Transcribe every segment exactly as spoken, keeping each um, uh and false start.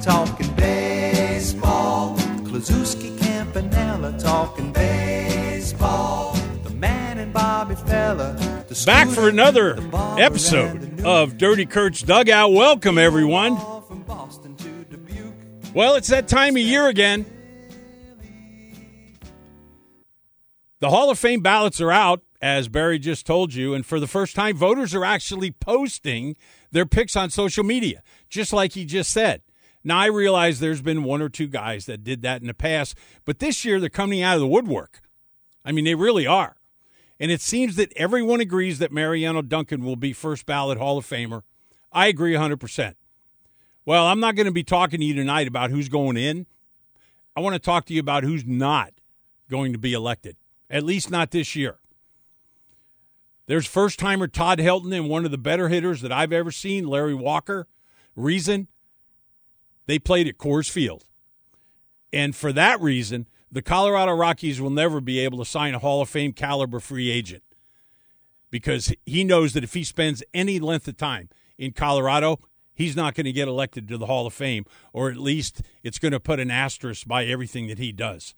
talking baseball. Klazuski, Campanella, talking baseball. The man and Bobby Fella. Back for another episode of Dirty Kurt's Dugout. Welcome, everyone. Well, it's that time of year again. The Hall of Fame ballots are out, as Barry just told you, and for the first time, voters are actually posting their picks on social media, just like he just said. Now, I realize there's been one or two guys that did that in the past, but this year they're coming out of the woodwork. I mean, they really are. And it seems that everyone agrees that Mariano Duncan will be first ballot Hall of Famer. I agree one hundred percent. Well, I'm not going to be talking to you tonight about who's going in. I want to talk to you about who's not going to be elected, at least not this year. There's first-timer Todd Helton and one of the better hitters that I've ever seen, Larry Walker. Reason? They played at Coors Field. And for that reason, the Colorado Rockies will never be able to sign a Hall of Fame caliber free agent because he knows that if he spends any length of time in Colorado, he's not going to get elected to the Hall of Fame, or at least it's going to put an asterisk by everything that he does.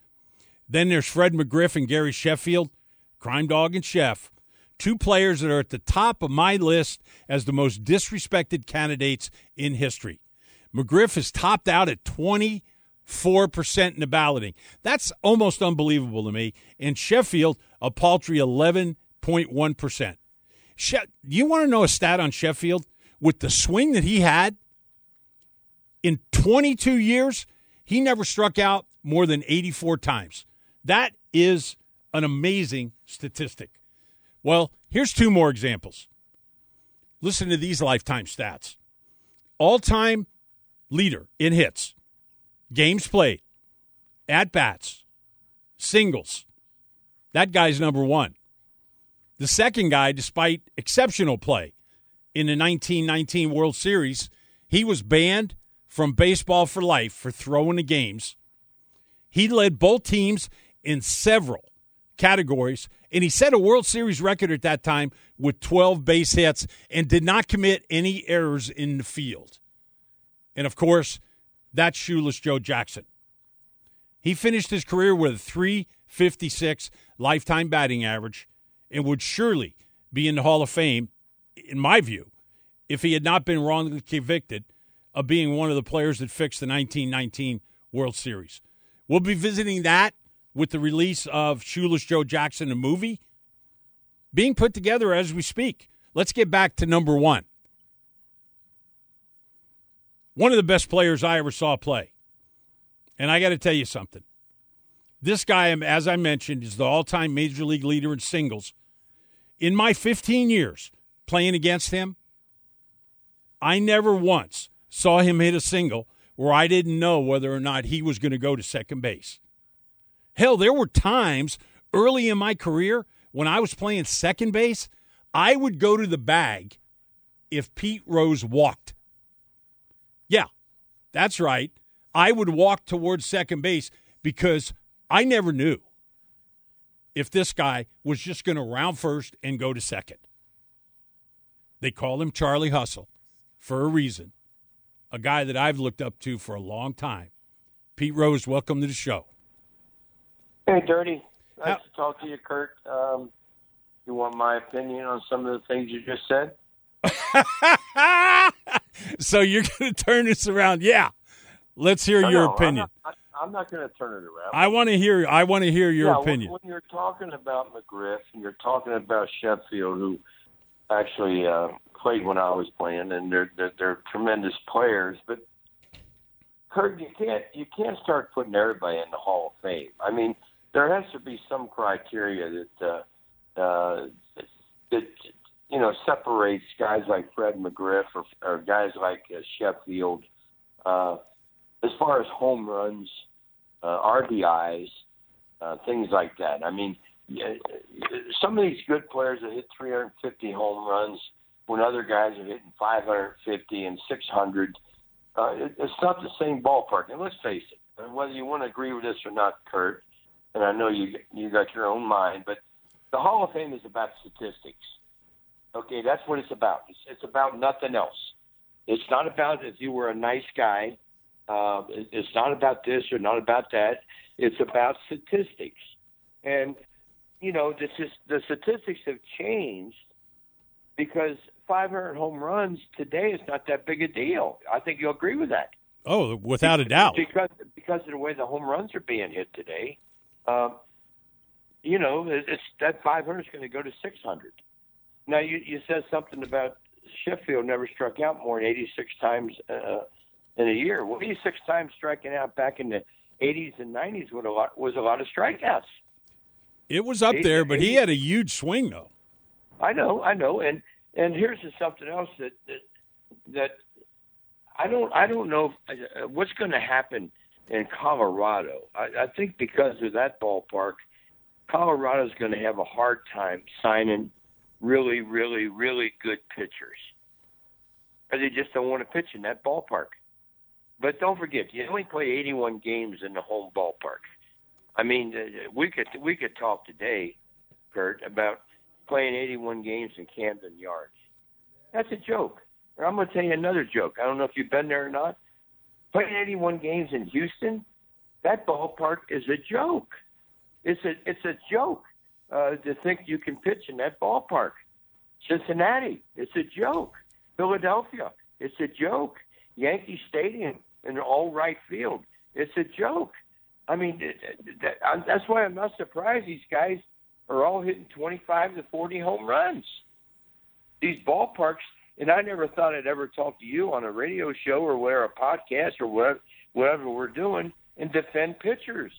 Then there's Fred McGriff and Gary Sheffield, Crime Dog and Chef. Two players that are at the top of my list as the most disrespected candidates in history. McGriff has topped out at twenty-four percent in the balloting. That's almost unbelievable to me. And Sheffield, a paltry eleven point one percent. She- you want to know a stat on Sheffield? With the swing that he had, in twenty-two years, he never struck out more than eighty-four times. That is an amazing statistic. Well, here's two more examples. Listen to these lifetime stats. All-time leader in hits, games played, at-bats, singles. That guy's number one. The second guy, despite exceptional play in the nineteen nineteen World Series, he was banned from baseball for life for throwing the games. He led both teams in several categories, and he set a World Series record at that time with twelve base hits and did not commit any errors in the field. And, of course, that's Shoeless Joe Jackson. He finished his career with a three fifty-six lifetime batting average and would surely be in the Hall of Fame, in my view, if he had not been wrongly convicted of being one of the players that fixed the nineteen nineteen World Series. We'll be visiting that with the release of Shoeless Joe Jackson, the movie, being put together as we speak. Let's get back to number one. One of the best players I ever saw play. And I got to tell you something. This guy, as I mentioned, is the all-time major league leader in singles. In my fifteen years playing against him, I never once saw him hit a single where I didn't know whether or not he was going to go to second base. Hell, there were times early in my career when I was playing second base, I would go to the bag if Pete Rose walked. Yeah, that's right. I would walk towards second base because I never knew if this guy was just going to round first and go to second. They call him Charlie Hustle for a reason, a guy that I've looked up to for a long time. Pete Rose, welcome to the show. Hey, Dirty. Nice to talk to you, Kurt. Um, you want my opinion on some of the things you just said? So you're going to turn this around? Yeah. Let's hear no, your no, opinion. I'm not, not going to turn it around. I want to hear. I want to hear your yeah, opinion. When, when you're talking about McGriff and you're talking about Sheffield, who actually uh, played when I was playing, and they're, they're they're tremendous players, but. Kurt, you can't you can't start putting everybody in the Hall of Fame. I mean, there has to be some criteria that uh, uh, that you know separates guys like Fred McGriff or, or guys like uh, Sheffield uh, as far as home runs, uh, R B Is, uh, things like that. I mean, some of these good players that hit three hundred fifty home runs when other guys are hitting five hundred fifty and six hundred. Uh, it, it's not the same ballpark. And let's face it, whether you want to agree with this or not, Kurt, and I know you you got your own mind, but the Hall of Fame is about statistics. Okay, that's what it's about. It's, it's about nothing else. It's not about if you were a nice guy Uh, it's not about this or not about that. It's about statistics. And, you know, this is, the statistics have changed because five hundred home runs today is not that big a deal. I think you'll agree with that. Oh, without a doubt. Because because of the way the home runs are being hit today, um, you know, it's, that five hundred is going to go to six hundred. Now, you, you said something about Sheffield never struck out more than eighty-six times uh, in a year. Well, eighty-six times striking out back in the eighties and nineties was a lot, was a lot of strikeouts. It was up there, but he had a huge swing, though. I know, I know. And and here's something else that that, that I don't I don't know if, uh, what's going to happen in Colorado. I, I think because of that ballpark, Colorado's going to have a hard time signing really, really, really good pitchers. They just don't want to pitch in that ballpark. But don't forget, you only play eighty-one games in the home ballpark. I mean, we could we could talk today, Kurt, about playing eighty-one games in Camden Yards. That's a joke. Or I'm going to tell you another joke. I don't know if you've been there or not. Playing eighty-one games in Houston, that ballpark is a joke. It's a it's a joke uh, to think you can pitch in that ballpark. Cincinnati, it's a joke. Philadelphia, it's a joke. Yankee Stadium in all right field, it's a joke. I mean, that's why I'm not surprised these guys are all hitting twenty-five to forty home runs. These ballparks, and I never thought I'd ever talk to you on a radio show or whatever, a podcast or whatever, whatever we're doing, and defend pitchers.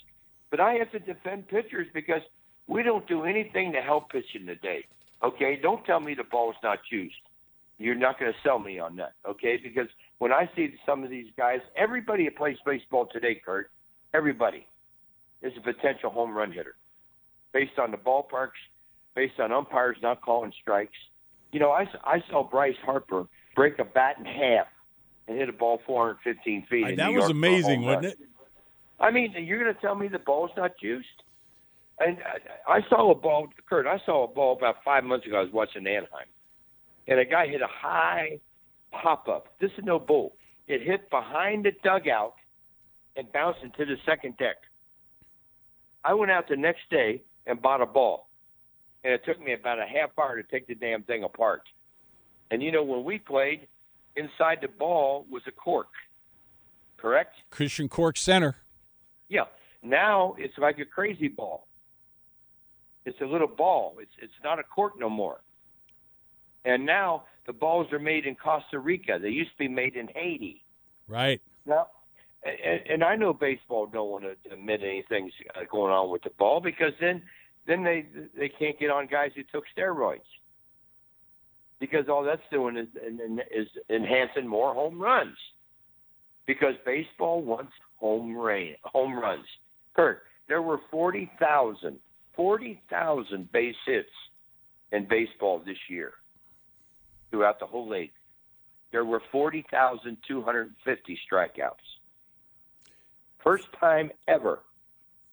But I have to defend pitchers because we don't do anything to help pitching today. Okay, don't tell me the ball's not used. You're not going to sell me on that, okay? Because when I see some of these guys, everybody that plays baseball today, Kurt, everybody is a potential home run hitter based on the ballparks, based on umpires not calling strikes. You know, I, I saw Bryce Harper break a bat in half and hit a ball four hundred fifteen feet. Right, in that New was York amazing, wasn't it? I mean, you're going to tell me the ball's not juiced? And I, I saw a ball, Kurt, I saw a ball about five months ago. I was watching Anaheim, and a guy hit a high pop-up. This is no bull. It hit behind the dugout and bounced into the second deck. I went out the next day and bought a ball, and it took me about a half hour to take the damn thing apart. And, you know, when we played, inside the ball was a cork, correct? Christian Cork Center. Yeah. Now it's like a crazy ball. It's a little ball. It's it's not a cork no more. And now the balls are made in Costa Rica. They used to be made in Haiti. Right. Now, And, and I know baseball don't want to admit anything's going on with the ball because then, then they they can't get on guys who took steroids because all that's doing is is enhancing more home runs because baseball wants home rain, home runs. Kurt, there were forty thousand base hits in baseball this year throughout the whole league. There were forty thousand two hundred fifty strikeouts. First time ever,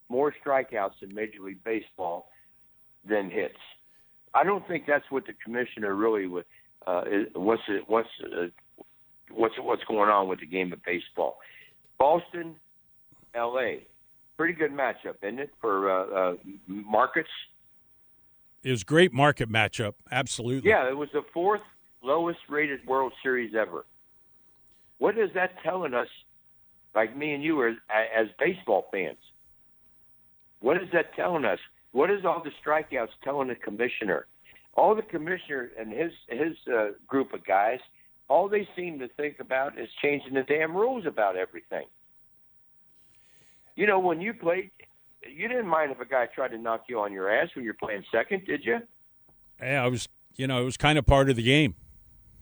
more strikeouts in Major League Baseball than hits. I don't think that's what the commissioner really would. Uh, what's what's uh, what's what's going on with the game of baseball? Boston, L A, pretty good matchup, isn't it, for uh, uh, markets? It was a great market matchup, absolutely. Yeah, it was the fourth lowest rated World Series ever. What is that telling us? Like me and you are as baseball fans. What is that telling us? What is all the strikeouts telling the commissioner? All the commissioner and his his uh, group of guys, all they seem to think about is changing the damn rules about everything. You know, when you played, you didn't mind if a guy tried to knock you on your ass when you're playing second, did you? Yeah, I was. You know, it was kind of part of the game.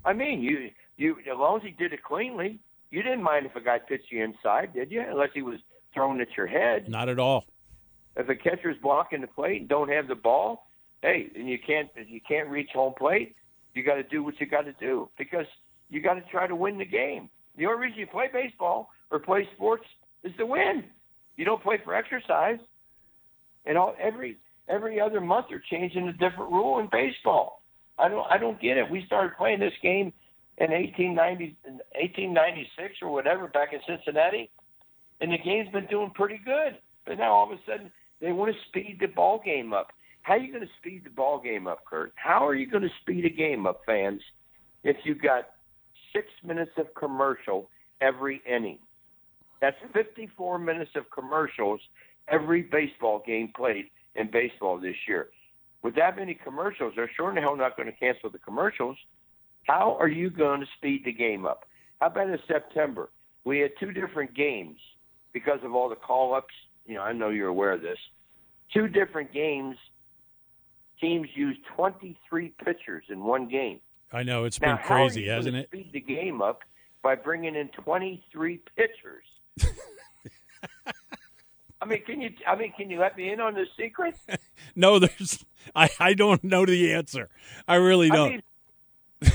I mean, you you as long as he did it cleanly. You didn't mind if a guy pitched you inside, did you? Unless he was thrown at your head. Not at all. If a catcher's blocking the plate and don't have the ball, hey, and you can't you can't reach home plate, you got to do what you got to do because you got to try to win the game. The only reason you play baseball or play sports is to win. You don't play for exercise. And all every every other month they're changing a different rule in baseball. I don't I don't get it. We started playing this game in eighteen ninety, eighteen ninety-six or whatever back in Cincinnati, and the game's been doing pretty good. But now all of a sudden they want to speed the ball game up. How are you going to speed the ball game up, Kurt? How are you going to speed a game up, fans, if you've got six minutes of commercial every inning? That's fifty-four minutes of commercials every baseball game played in baseball this year. With that many commercials, they're sure in the hell not going to cancel the commercials. How are you going to speed the game up? How about in September? We had two different games because of all the call-ups. You know, I know you're aware of this. Two different games, teams used twenty-three pitchers in one game. I know. It's now, been crazy, hasn't it? Speed the game up by bringing in twenty-three pitchers. I mean, can you I mean, can you let me in on this secret? No, there's I, I don't know the answer. I really don't. I mean,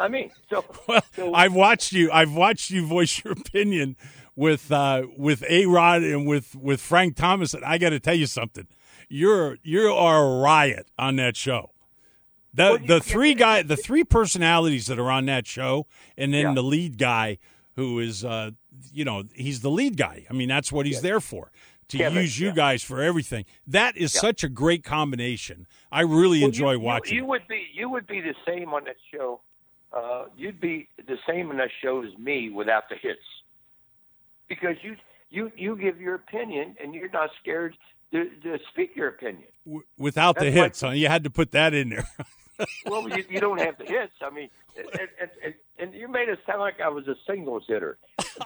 I mean so, well, so I've watched you I've watched you voice your opinion with uh, with A-Rod and with, with Frank Thomas, and I got to tell you something. You're you are a riot on that show. The the three guy the three personalities that are on that show, and then yeah. the lead guy who is uh, you know, he's the lead guy. I mean, that's what he's yeah. there for, to Kevin, use you yeah. guys for everything. That is yeah. such a great combination. I really well, enjoy you, watching. You, you would be you would be the same on that show. Uh, you'd be the same on that show as me without the hits, because you you you give your opinion and you're not scared to, to speak your opinion. W- without that's the hits, like, huh? You had to put that in there. Well, you, you don't have the hits. I mean, and, and, and, and you made it sound like I was a singles hitter.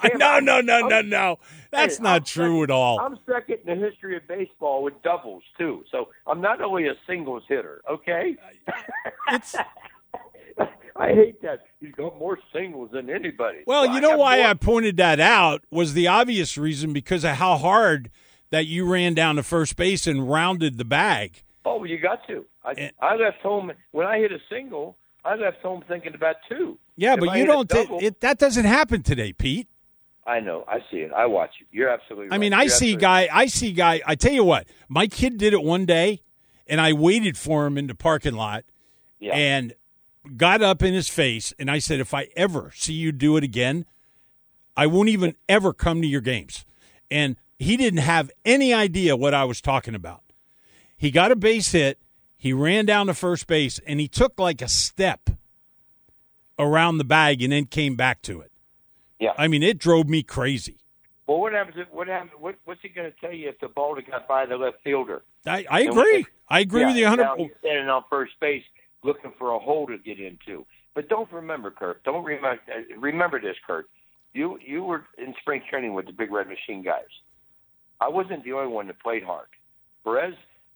Damn, no, no, no, I'm, no, no. That's hey, not I'm true second, at all. I'm second in the history of baseball with doubles, too. So I'm not only a singles hitter, okay? It's... I hate that. He's got more singles than anybody. Well, so you know I why more. I pointed that out was the obvious reason, because of how hard that you ran down to first base and rounded the bag. Oh, you got to. I, and, I left home when I hit a single. I left home thinking about two. Yeah, if but I you don't. Double, it, that doesn't happen today, Pete. I know. I see it. I watch it. You're absolutely. I right. mean, You're I see guy. I see guy. I tell you what, my kid did it one day, and I waited for him in the parking lot, yeah. and got up in his face, and I said, "If I ever see you do it again, I won't even ever come to your games." And he didn't have any idea what I was talking about. He got a base hit, he ran down to first base, and he took like a step around the bag and then came back to it. Yeah. I mean, it drove me crazy. Well, what happens if, what happens, what, what's he going to tell you if the ball got by the left fielder? I, I agree. If, I agree yeah, with you one hundred percent. He's standing on first base looking for a hole to get into. But don't remember, Kurt. Don't remember, remember this, Kurt. You, you were in spring training with the Big Red Machine guys. I wasn't the only one that played hard. Perez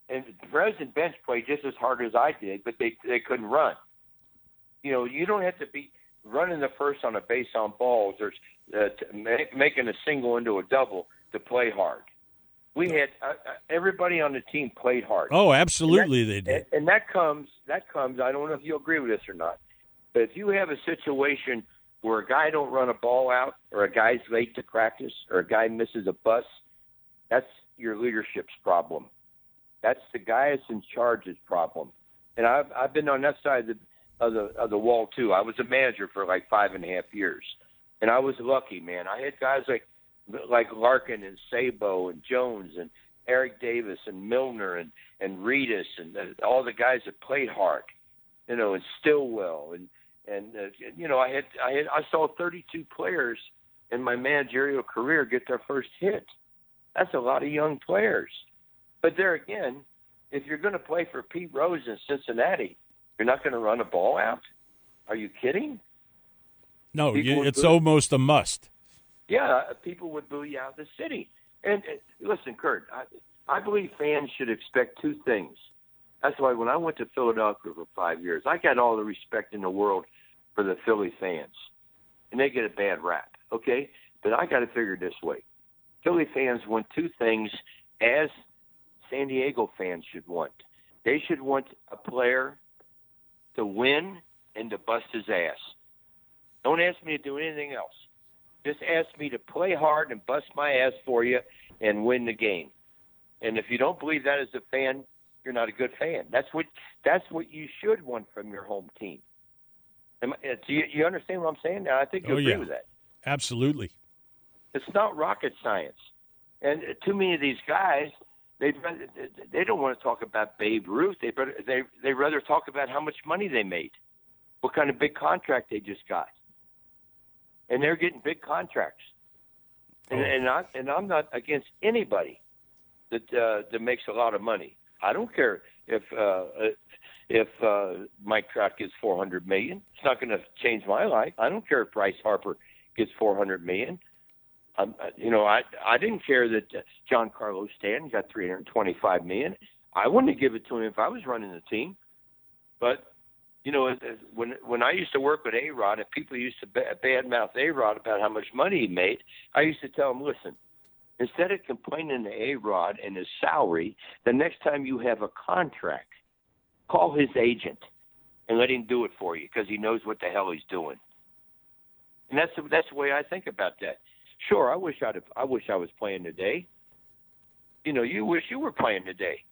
and Perez and Bench played just as hard as I did, but they they couldn't run. You know, you don't have to be running the first on a base on balls or uh, make, making a single into a double to play hard. We had uh, everybody on the team played hard. Oh, absolutely, that, they did. And, and that comes that comes. I don't know if you agree with this or not, but if you have a situation where a guy don't run a ball out, or a guy's late to practice, or a guy misses a bus, that's your leadership's problem. That's the guy that's in charge's problem. And I've I've been on that side of the, of the of the wall too. I was a manager for like five and a half years, and I was lucky, man. I had guys like like Larkin and Sabo and Jones and Eric Davis and Milner and and Reedus and uh, all the guys that played hard, you know, and Stillwell and and uh, you know I had I had I saw thirty-two players in my managerial career get their first hit. That's a lot of young players. But there again, if you're going to play for Pete Rose in Cincinnati, you're not going to run a ball out? Are you kidding? No, you, it's almost a must. Yeah, people would boo you out of the city. And uh, listen, Kurt, I, I believe fans should expect two things. That's why when I went to Philadelphia for five years, I got all the respect in the world for the Philly fans. And they get a bad rap, okay? But I got to figure this way. Philly fans want two things as San Diego fans should want. They should want a player to win and to bust his ass. Don't ask me to do anything else. Just ask me to play hard and bust my ass for you and win the game. And if you don't believe that as a fan, you're not a good fan. That's what that's what you should want from your home team. Am I, do you, you understand what I'm saying? I think you oh, agree yeah. with that. Absolutely. It's not rocket science. And too many of these guys, they they don't want to talk about Babe Ruth. They they they rather talk about how much money they made, what kind of big contract they just got, and they're getting big contracts. And, and I and I'm not against anybody that uh, that makes a lot of money. I don't care if uh, if uh, Mike Trout gets four hundred million dollars. It's not going to change my life. I don't care if Bryce Harper gets four hundred million dollars. I'm, you know, I I didn't care that Giancarlo Stanton got three hundred twenty-five million dollars. I wouldn't have given it to him if I was running the team. But you know, when when I used to work with A-Rod and people used to badmouth A-Rod about how much money he made, I used to tell him, listen, instead of complaining to A-Rod and his salary, the next time you have a contract, call his agent and let him do it for you because he knows what the hell he's doing. And that's the, that's the way I think about that. Sure, I wish I'd have, I wish I was playing today. You know, you wish you were playing today.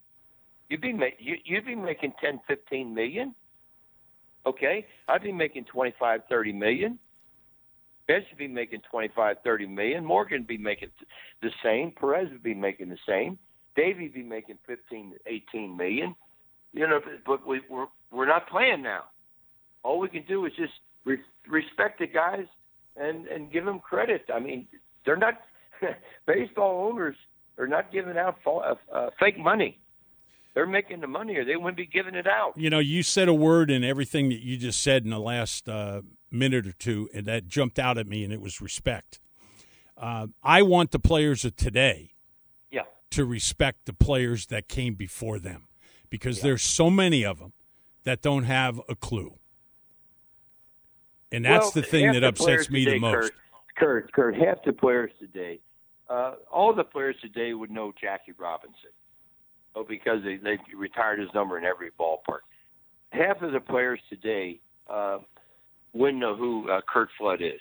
You'd be ma- you, you'd be making ten, fifteen million. Okay, I'd be making twenty-five, thirty million. Bench would be making twenty-five, thirty million. Morgan would be making the same. Perez would be making the same. Davey would be making fifteen, eighteen million. You know, but we, we're we're not playing now. All we can do is just re- respect the guys and, and give them credit. I mean, they're not baseball owners are not giving out uh, fake money. They're making the money, or they wouldn't be giving it out. You know, you said a word in everything that you just said in the last uh, minute or two, and that jumped out at me, and it was respect. Uh, I want the players of today yeah. to respect the players that came before them, because yeah. there's so many of them that don't have a clue. And that's well, the thing that the upsets me today, the most. Kurt, Kurt, Kurt, half the players today, uh, all the players today would know Jackie Robinson. Oh, because they, they retired his number in every ballpark. Half of the players today uh, wouldn't know who uh, Kurt Flood is.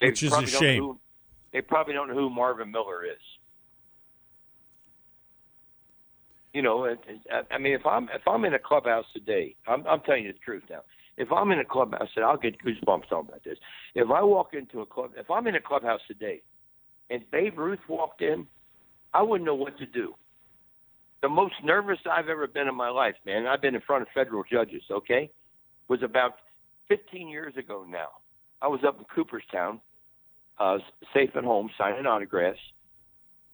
They Which is a shame. Who, they probably don't know who Marvin Miller is. You know, it, it, I mean, if I'm if I'm in a clubhouse today, I'm, I'm telling you the truth now. If I'm in a clubhouse, and I'll get goosebumps talking about this. If I walk into a club, if I'm in a clubhouse today, and Babe Ruth walked in, I wouldn't know what to do. The most nervous I've ever been in my life, man, I've been in front of federal judges, okay, was about fifteen years ago now. I was up in Cooperstown, uh, safe at home, signing autographs,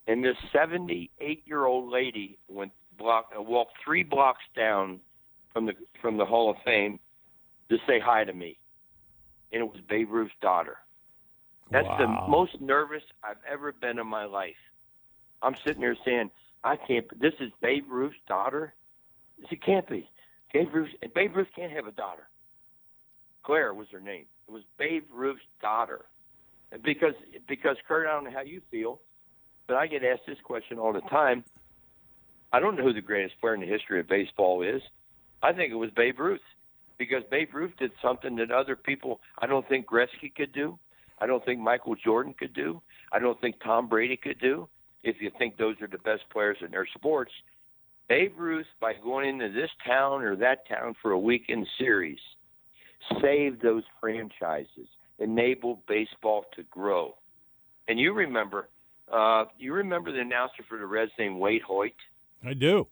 and this seventy-eight-year-old lady went block, uh, walked three blocks down from the from the Hall of Fame to say hi to me, and it was Babe Ruth's daughter. That's wow. the most nervous I've ever been in my life. I'm sitting there saying, I can't. This is Babe Ruth's daughter. She can't be. Babe Ruth. Babe Ruth can't have a daughter. Claire was her name. It was Babe Ruth's daughter. And because because Kurt, I don't know how you feel, but I get asked this question all the time. I don't know who the greatest player in the history of baseball is. I think it was Babe Ruth, because Babe Ruth did something that other people, I don't think Gretzky could do. I don't think Michael Jordan could do. I don't think Tom Brady could do. If you think those are the best players in their sports, Babe Ruth, by going into this town or that town for a weekend series, saved those franchises, enabled baseball to grow. And you remember, uh, you remember the announcer for the Reds named Wade Hoyt? I do.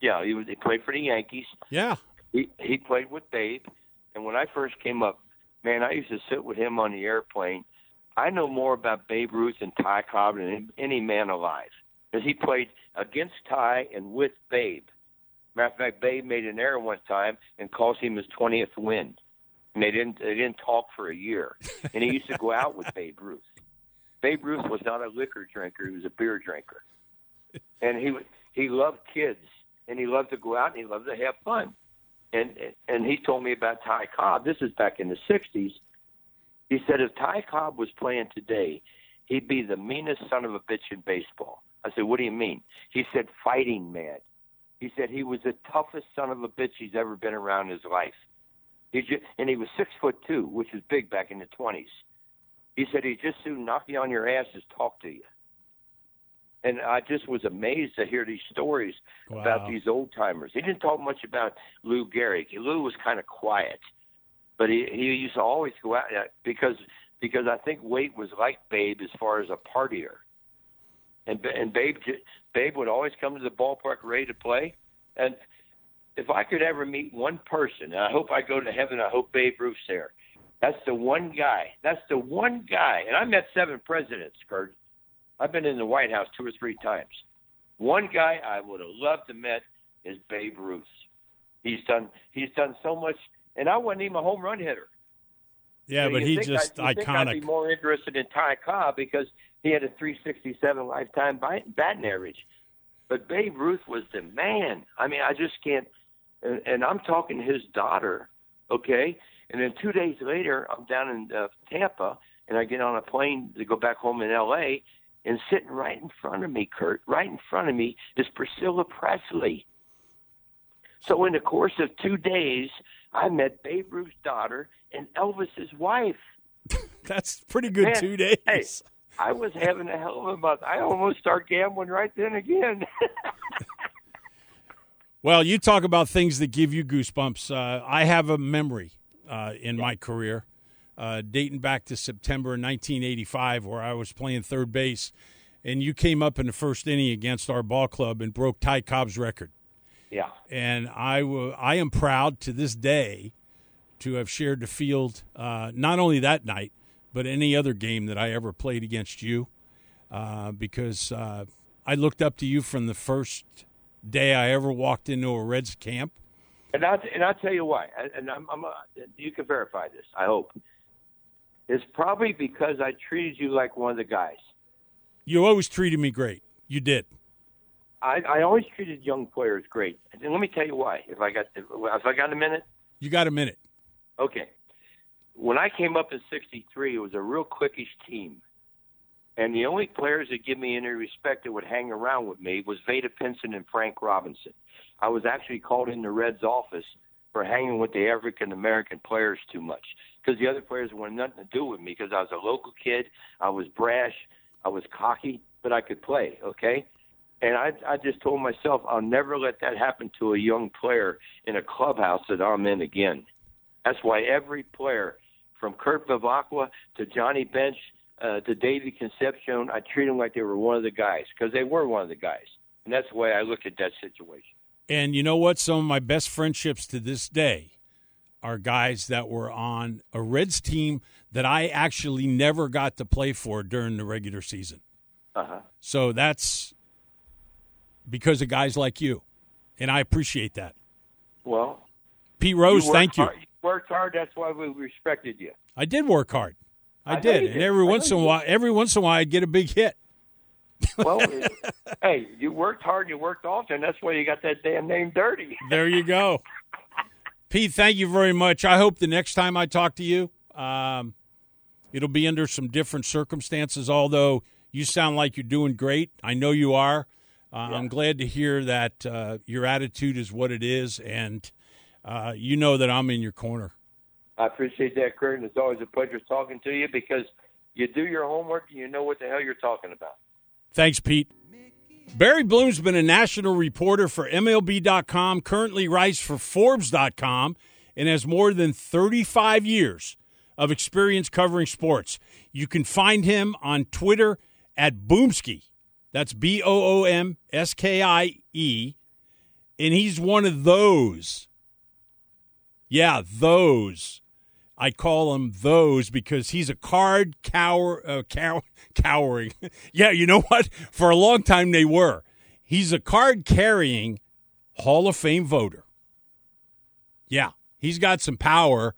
Yeah, he, was, he played for the Yankees. Yeah. He, he played with Babe. And when I first came up, man, I used to sit with him on the airplane. I know more about Babe Ruth and Ty Cobb than any man alive, because he played against Ty and with Babe. Matter of fact, Babe made an error one time and cost him his twentieth win, and they didn't they didn't talk for a year. And he used to go out with Babe Ruth. Babe Ruth was not a liquor drinker; he was a beer drinker, and he he loved kids, and he loved to go out, and he loved to have fun. And and he told me about Ty Cobb. This is back in the sixties. He said, if Ty Cobb was playing today, he'd be the meanest son of a bitch in baseball. I said, what do you mean? He said, fighting mad. He said he was the toughest son of a bitch he's ever been around in his life. He just, and he was six foot two, which was big back in the twenties. He said he'd just soon knock you on your ass as talk to you. And I just was amazed to hear these stories wow. about these old timers. He didn't talk much about Lou Gehrig. Lou was kind of quiet. But he, he used to always go out because because I think Wade was like Babe as far as a partier, and and Babe Babe would always come to the ballpark ready to play. And if I could ever meet one person, and I hope I go to heaven, I hope Babe Ruth's there. That's the one guy. That's the one guy. And I met seven presidents, Kurt. I've been in the White House two or three times. One guy I would have loved to met is Babe Ruth. He's done. He's done so much. And I wasn't even a home run hitter. Yeah, so but he just I, iconic. I'd be more interested in Ty Cobb because he had a three sixty-seven lifetime batting average. But Babe Ruth was the man. I mean, I just can't. And, and I'm talking to his daughter, okay? And then two days later, I'm down in uh, Tampa, and I get on a plane to go back home in L A, and sitting right in front of me, Kurt, right in front of me is Priscilla Presley. So in the course of two days, I met Babe Ruth's daughter and Elvis's wife. That's pretty good. Man, two days. Hey, I was having a hell of a month. I almost start gambling right then again. Well, you talk about things that give you goosebumps. Uh, I have a memory uh, in my career uh, dating back to September nineteen eighty-five where I was playing third base, and you came up in the first inning against our ball club and broke Ty Cobb's record. Yeah. And I, w- I am proud to this day to have shared the field uh, not only that night, but any other game that I ever played against you uh, because uh, I looked up to you from the first day I ever walked into a Reds camp. And, I, and I'll tell you why, and I'm, I'm a, you can verify this, I hope. It's probably because I treated you like one of the guys. You always treated me great. You did. I, I always treated young players great, and let me tell you why. If I got, if I got a minute, you got a minute. Okay. When I came up in sixty-three, it was a real quickish team, and the only players that give me any respect that would hang around with me was Vada Pinson and Frank Robinson. I was actually called in the Reds' office for hanging with the African American players too much because the other players wanted nothing to do with me because I was a local kid, I was brash, I was cocky, but I could play. Okay. And I, I just told myself I'll never let that happen to a young player in a clubhouse that I'm in again. That's why every player, from Kurt Bevacqua to Johnny Bench uh, to Davey Concepcion, I treat them like they were one of the guys because they were one of the guys. And that's the way I look at that situation. And you know what? Some of my best friendships to this day are guys that were on a Reds team that I actually never got to play for during the regular season. Uh-huh. So that's – because of guys like you, and I appreciate that. Well, Pete Rose, you thank you. Hard. You worked hard. That's why we respected you. I did work hard. I, I did. did, and every I once in a while, every once in a while, I'd get a big hit. Well, it, hey, you worked hard. You worked often. That's why you got that damn name, Dirty. There you go, Pete. Thank you very much. I hope the next time I talk to you, um, it'll be under some different circumstances. Although you sound like you're doing great, I know you are. Uh, yeah. I'm glad to hear that uh, your attitude is what it is, and uh, you know that I'm in your corner. I appreciate that, Kurt, and it's always a pleasure talking to you because you do your homework and you know what the hell you're talking about. Thanks, Pete. Barry Bloom's been a national reporter for M L B dot com, currently writes for Forbes dot com, and has more than thirty-five years of experience covering sports. You can find him on Twitter at Boomsky. That's B O O M S K I E, and he's one of those. Yeah, those. I call him those because he's a card cower, uh, cow, cowering. Yeah, you know what? For a long time they were. He's a card-carrying Hall of Fame voter. Yeah, he's got some power.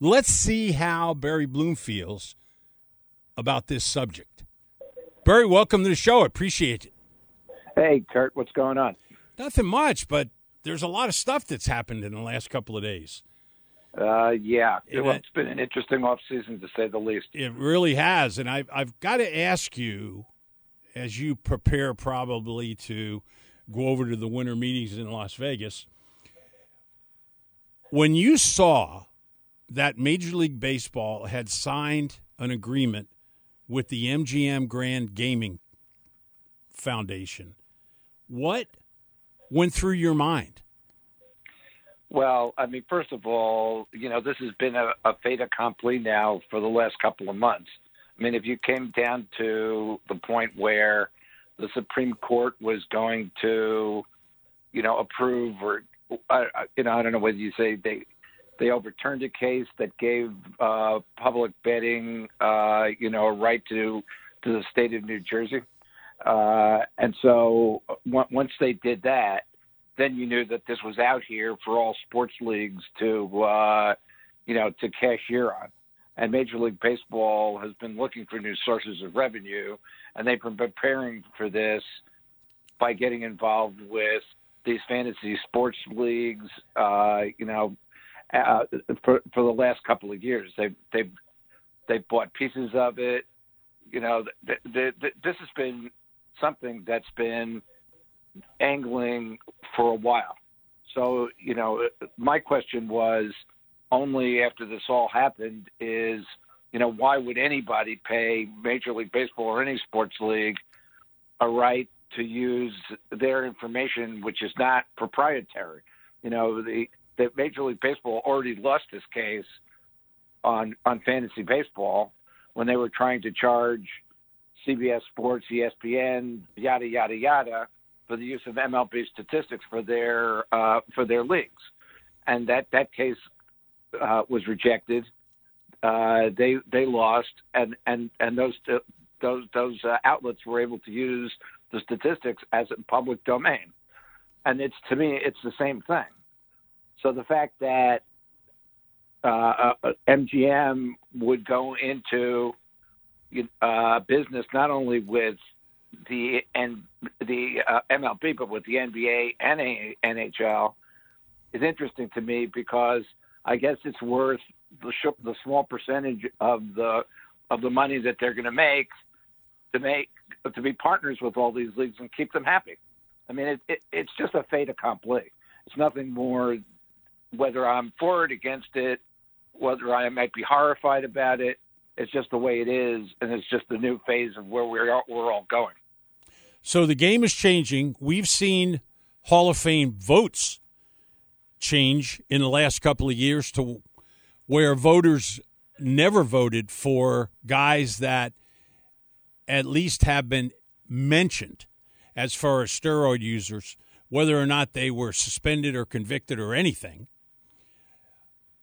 Let's see how Barry Bloom feels about this subject. Barry, welcome to the show. I appreciate it. Hey, Kurt, what's going on? Nothing much, but there's a lot of stuff that's happened in the last couple of days. Uh, yeah, it, well, it's been an interesting offseason, to say the least. It really has, and I've, I've got to ask you, as you prepare probably to go over to the winter meetings in Las Vegas, when you saw that Major League Baseball had signed an agreement with the M G M Grand Gaming Foundation, what went through your mind? Well, I mean, first of all, you know, this has been a, a fait accompli now for the last couple of months. I mean, if you came down to the point where the Supreme Court was going to, you know, approve or, uh, you know, I don't know whether you say they they overturned a case that gave uh, public betting, uh, you know, a right to to the state of New Jersey. Uh, and so w- once they did that, then you knew that this was out here for all sports leagues to, uh, you know, to cashier on. And Major League Baseball has been looking for new sources of revenue, and they've been preparing for this by getting involved with these fantasy sports leagues, uh, you know, uh, for, for the last couple of years. They've, they've, they've bought pieces of it. You know, th- th- th- this has been something that's been angling for a while. So, you know, my question was, only after this all happened is, you know, why would anybody pay Major League Baseball or any sports league a right to use their information, which is not proprietary? You know, the, the Major League Baseball already lost this case on on fantasy baseball when they were trying to charge C B S Sports, E S P N, yada, yada, yada, for the use of M L B statistics for their uh, for their leagues. And that, that case Uh, was rejected. Uh, they they lost, and and and those uh, those those uh, outlets were able to use the statistics as a public domain. And it's to me, it's the same thing. So the fact that uh, uh, M G M would go into uh, business not only with the and the uh, M L B but with the N B A and N H L is interesting to me because I guess it's worth the, sh- the small percentage of the of the money that they're going to make to make to be partners with all these leagues and keep them happy. I mean, it, it, it's just a fait accompli. It's nothing more. Whether I'm for it, against it, whether I might be horrified about it, it's just the way it is, and it's just the new phase of where we're all, we're all going. So the game is changing. We've seen Hall of Fame votes change in the last couple of years to where voters never voted for guys that at least have been mentioned as far as steroid users, whether or not they were suspended or convicted or anything.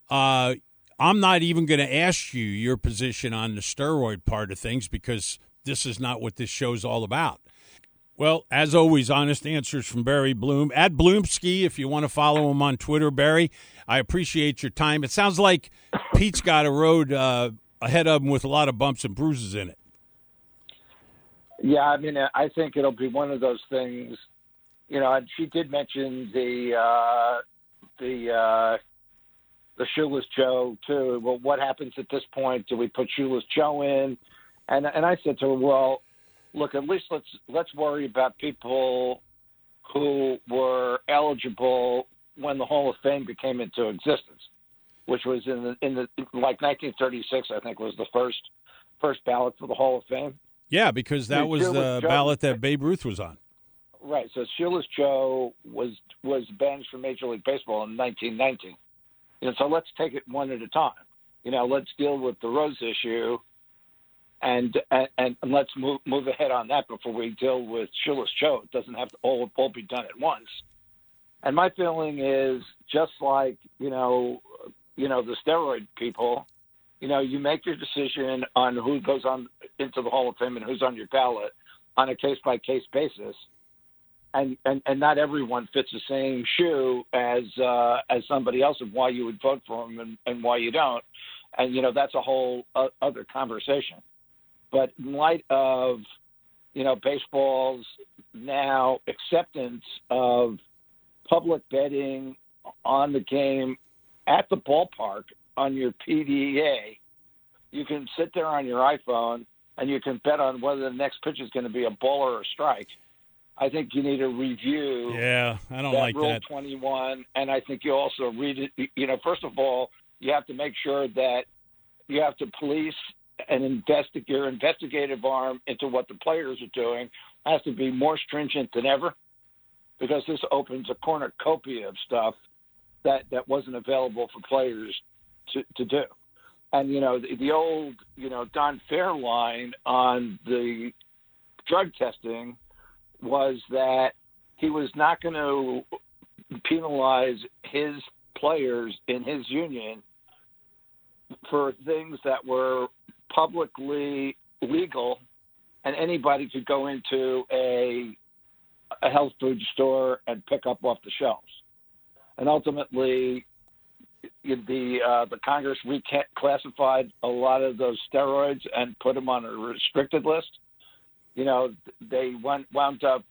Uh, I'm not even going to ask you your position on the steroid part of things because this is not what this show's all about. Well, as always, honest answers from Barry Bloom. At Bloomsky, if you want to follow him on Twitter. Barry, I appreciate your time. It sounds like Pete's got a road uh, ahead of him with a lot of bumps and bruises in it. Yeah, I mean, I think it'll be one of those things. You know, and she did mention the uh, the uh, the Shoeless Joe, too. Well, what happens at this point? Do we put Shoeless Joe in? And and I said to her, well, look, at least let's let's worry about people who were eligible when the Hall of Fame became into existence, which was in the in the like nineteen thirty-six, I think, was the first first ballot for the Hall of Fame. Yeah, because that was the ballot that Babe Ruth was on. Right. So Shoeless Joe was was banned from Major League Baseball in nineteen nineteen. And so let's take it one at a time. You know, let's deal with the Rose issue. And, and and let's move move ahead on that before we deal with Shoeless Joe. It doesn't have to all, all be done at once. And my feeling is just like, you know, you know, the steroid people, you know, you make your decision on who goes on into the Hall of Fame and who's on your ballot on a case-by-case basis. And, and, and not everyone fits the same shoe as uh, as somebody else of why you would vote for them and, and why you don't. And, you know, that's a whole uh, other conversation. But in light of, you know, baseball's now acceptance of public betting on the game at the ballpark on your P D A, you can sit there on your iPhone and you can bet on whether the next pitch is going to be a ball or a strike. I think you need to review. Yeah, I don't that like Rule that. twenty-one, and I think you also read it. You know, first of all, you have to make sure that you have to police and investigate your investigative arm into what the players are doing has to be more stringent than ever, because this opens a cornucopia of stuff that, that wasn't available for players to, to do. And, you know, the, the old, you know, Don Fair line on the drug testing was that he was not going to penalize his players in his union for things that were publicly legal, and anybody could go into a a health food store and pick up off the shelves. And ultimately, the uh, the Congress reclassified a lot of those steroids and put them on a restricted list. You know, they went, wound up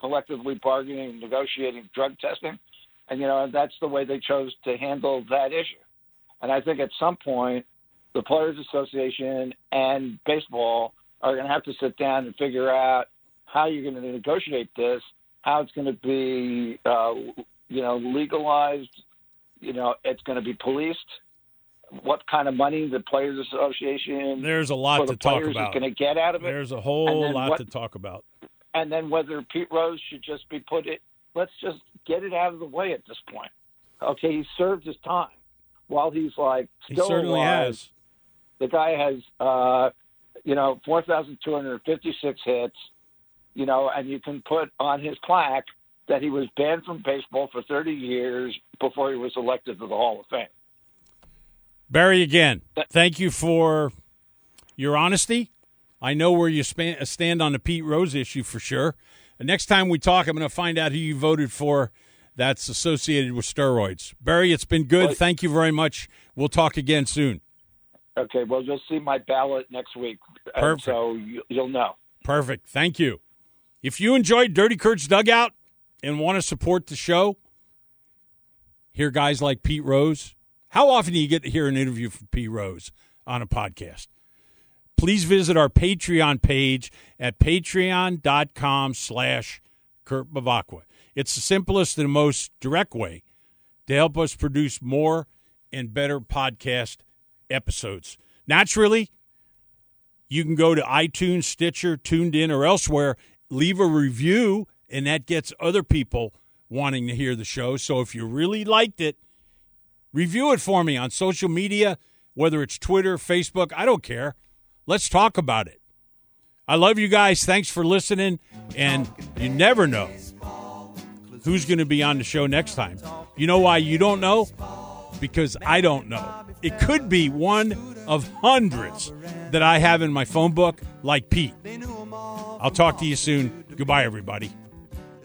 collectively bargaining and negotiating drug testing. And, you know, that's the way they chose to handle that issue. And I think at some point, the Players Association and baseball are going to have to sit down and figure out how you're going to negotiate this, how it's going to be, uh, you know, legalized, you know, it's going to be policed, what kind of money the Players Association There's a lot to talk about. Is going to get out of it. There's a whole lot what, to talk about. And then whether Pete Rose should just be put it, let's just get it out of the way at this point. Okay, he served his time. While he's like still he certainly alive, has. The guy has, uh, you know, four thousand two hundred fifty-six hits, you know, and you can put on his plaque that he was banned from baseball for thirty years before he was elected to the Hall of Fame. Barry, again, thank you for your honesty. I know where you span, stand on the Pete Rose issue for sure. The next time we talk, I'm going to find out who you voted for that's associated with steroids. Barry, it's been good. Thank you very much. We'll talk again soon. Okay, well, you'll see my ballot next week. Perfect. So you'll know. Perfect. Thank you. If you enjoyed Dirty Kurt's Dugout and want to support the show, hear guys like Pete Rose. How often do you get to hear an interview from Pete Rose on a podcast? Please visit our Patreon page at patreon.com slash Kurt Bevacqua. It's the simplest and most direct way to help us produce more and better podcast episodes. Naturally, you can go to iTunes, Stitcher, Tuned In, or elsewhere, leave a review, and that gets other people wanting to hear the show. So if you really liked it, review it for me on social media, whether it's Twitter, Facebook, I don't care. Let's talk about it. I love you guys. Thanks for listening, and you never know who's going to be on the show next time. You know why you don't know? Because I don't know. It could be one of hundreds that I have in my phone book, like Pete. I'll talk to you soon. Goodbye, everybody.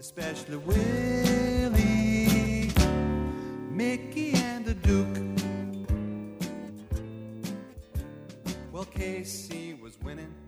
Especially Willie, Mickey, and the Duke. Well, Casey was winning.